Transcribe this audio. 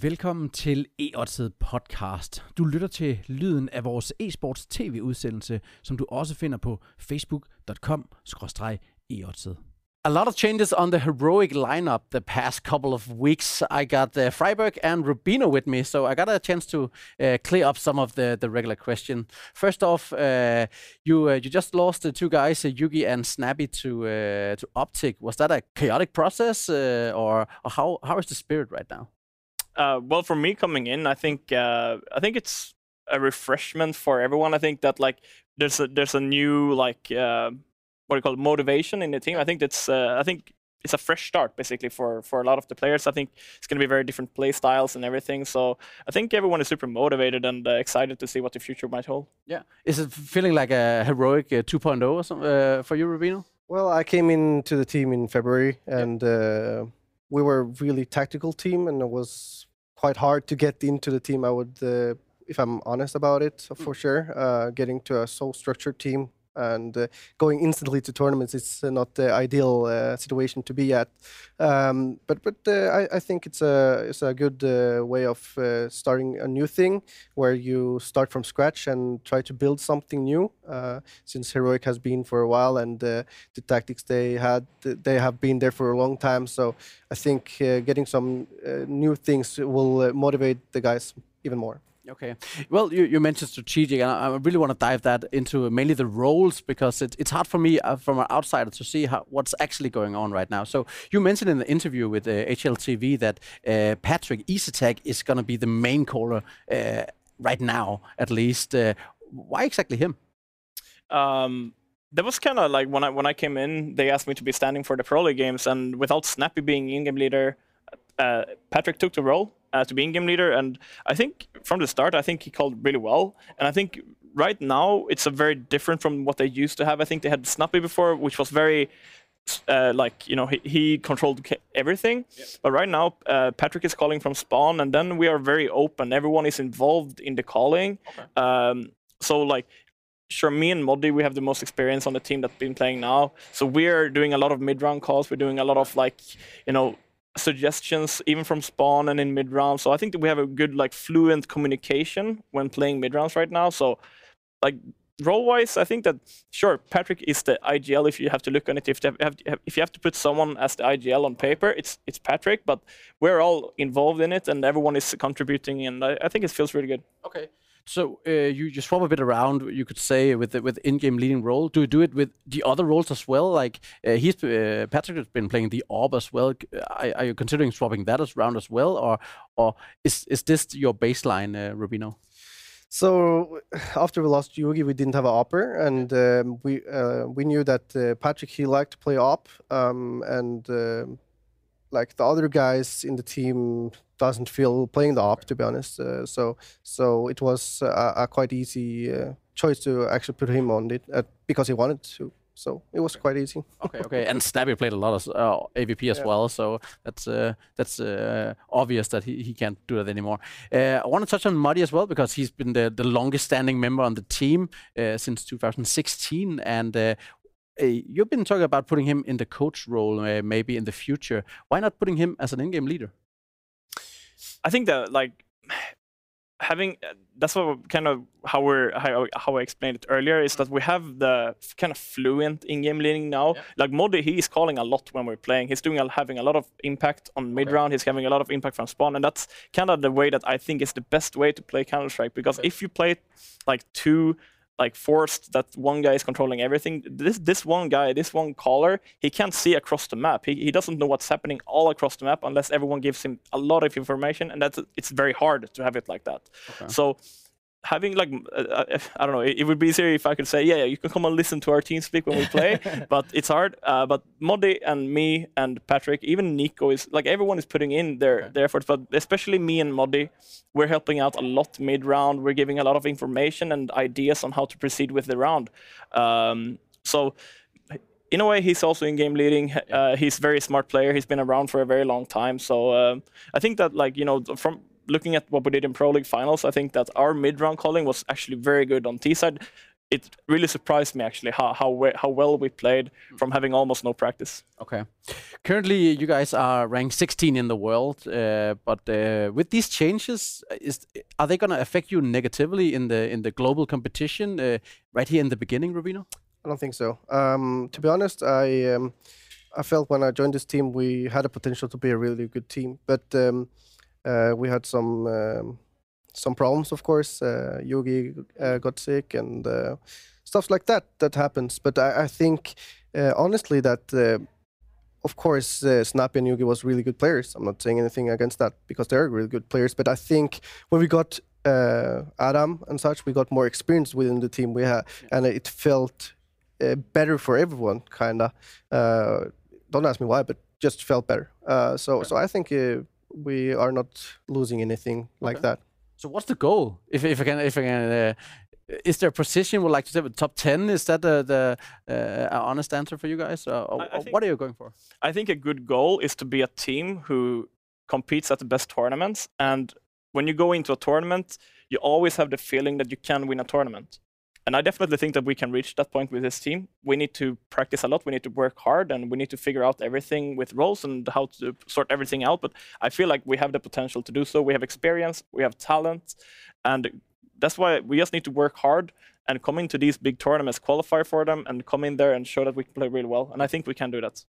Velkommen til EOTED podcast. Du lytter til lyden af vores e-sports tv-udsendelse, som du også finder på facebook.com/eoted. A lot of changes on the heroic lineup the past couple of weeks. I got Friberg and Rubino with me, so I got a chance to clear up some of the regular question. First off, you just lost the two guys, Yugi and Snappy, to Optic. Was that a chaotic process, or how is the spirit right now? Well, for me coming in, I think it's a refreshment for everyone. I think that like there's a new like. What you call motivation in the team. I think it's a fresh start basically for a lot of the players. I think it's going to be very different play styles and everything. So I think everyone is super motivated and excited to see what the future might hold. Yeah, is it feeling like a heroic 2.0 or something for you, Rubino? Well, I came into the team in February, and we were a really tactical team, and it was quite hard to get into the team. I would, if I'm honest about it, for sure, getting to a so structured team. And going instantly to tournaments is not the ideal situation to be at. But I think it's a good way of starting a new thing where you start from scratch and try to build something new. Since Heroic has been for a while, and the tactics they have been there for a long time. So I think getting some new things will motivate the guys even more. Okay. Well, you mentioned strategic, and I really want to dive that into mainly the roles, because it's hard for me from an outsider to see what's actually going on right now. So you mentioned in the interview with HLTV that Patrick Isetek is going to be the main caller right now, at least. Why exactly him? That was kind of like when I came in, they asked me to be standing for the Pro League games, and without Snappy being in-game leader, Patrick took the role. To be in-game leader, and I think from the start, I think he called really well. And I think right now it's a very different from what they used to have. I think they had Snappy before, which was very he controlled everything. Yeah. But right now, Patrick is calling from spawn, and then we are very open. Everyone is involved in the calling. Okay. So like. Sure, me and Modi, we have the most experience on the team that's been playing now. So we're doing a lot of mid-round calls. We're doing a lot of suggestions even from spawn and in mid-round. So I think that we have a good fluent communication when playing mid-rounds right now. So role-wise, I think that sure, Patrick is the IGL if you have to look on it. If you have to put someone as the IGL on paper, it's Patrick, but we're all involved in it and everyone is contributing, and I think it feels really good. Okay. So you swap a bit around, you could say, with in-game leading role. Do you do it with the other roles as well? Like Patrick has been playing the orb as well. Are you considering swapping that around as well, or is this your baseline, Rubino? So after we lost Yugi, we didn't have an opper, and we knew that Patrick, he liked to play op, and. The other guys in the team doesn't feel playing the op, to be honest. So it was a quite easy choice to actually put him on it because he wanted to. So it was quite easy. Okay. And Snappy played a lot of AVP as well, so that's obvious that he can't do that anymore. I want to touch on Modi as well, because he's been the longest standing member on the team since 2016, and. You've been talking about putting him in the coach role maybe in the future. Why not putting him as an in-game leader? I think that having that's what kind of how I explained it earlier is that we have the kind of fluent in-game leading now. Yeah. Modi, he is calling a lot when we're playing. He's having a lot of impact on mid-round. He's having a lot of impact from spawn, and that's kind of the way that I think is the best way to play Counter-Strike, because if you play forced that one guy is controlling everything. This one caller, he can't see across the map. He doesn't know what's happening all across the map unless everyone gives him a lot of information, and it's very hard to have it like that. Okay. So having I don't know, it would be easier if I could say, you can come and listen to our team speak when we play, but it's hard. But Modi and me and Patrick, even Nico is everyone is putting in their efforts, but especially me and Modi, we're helping out a lot mid-round. We're giving a lot of information and ideas on how to proceed with the round. So in a way, he's also in-game leading. He's a very smart player. He's been around for a very long time. So I think that from looking at what we did in Pro League Finals, I think that our mid-round calling was actually very good on T-side. it really surprised me actually how well we played from having almost no practice. Okay. Currently, you guys are ranked 16 in the world, but with these changes, are they going to affect you negatively in the global competition right here in the beginning, Rubino? I don't think so. To be honest, I felt when I joined this team, we had a potential to be a really good team, but we had some problems, of course. Yugi got sick and stuff like that happens. But I think, honestly, that, of course, Snappy and Yugi was really good players. I'm not saying anything against that because they're really good players. But I think when we got Adam and such, we got more experience within the team we had. And it felt better for everyone, kind of. Don't ask me why, but just felt better. So I think we are not losing anything like that. So what's the goal? If I can, is there a position we'd like to say with top 10? Is that the honest answer for you guys? Or what are you going for? I think a good goal is to be a team who competes at the best tournaments. And when you go into a tournament, you always have the feeling that you can win a tournament. And I definitely think that we can reach that point with this team. We need to practice a lot, we need to work hard, and we need to figure out everything with roles and how to sort everything out. But I feel like we have the potential to do so. We have experience, we have talent, and that's why we just need to work hard and come into these big tournaments, qualify for them, and come in there and show that we can play really well. And I think we can do that.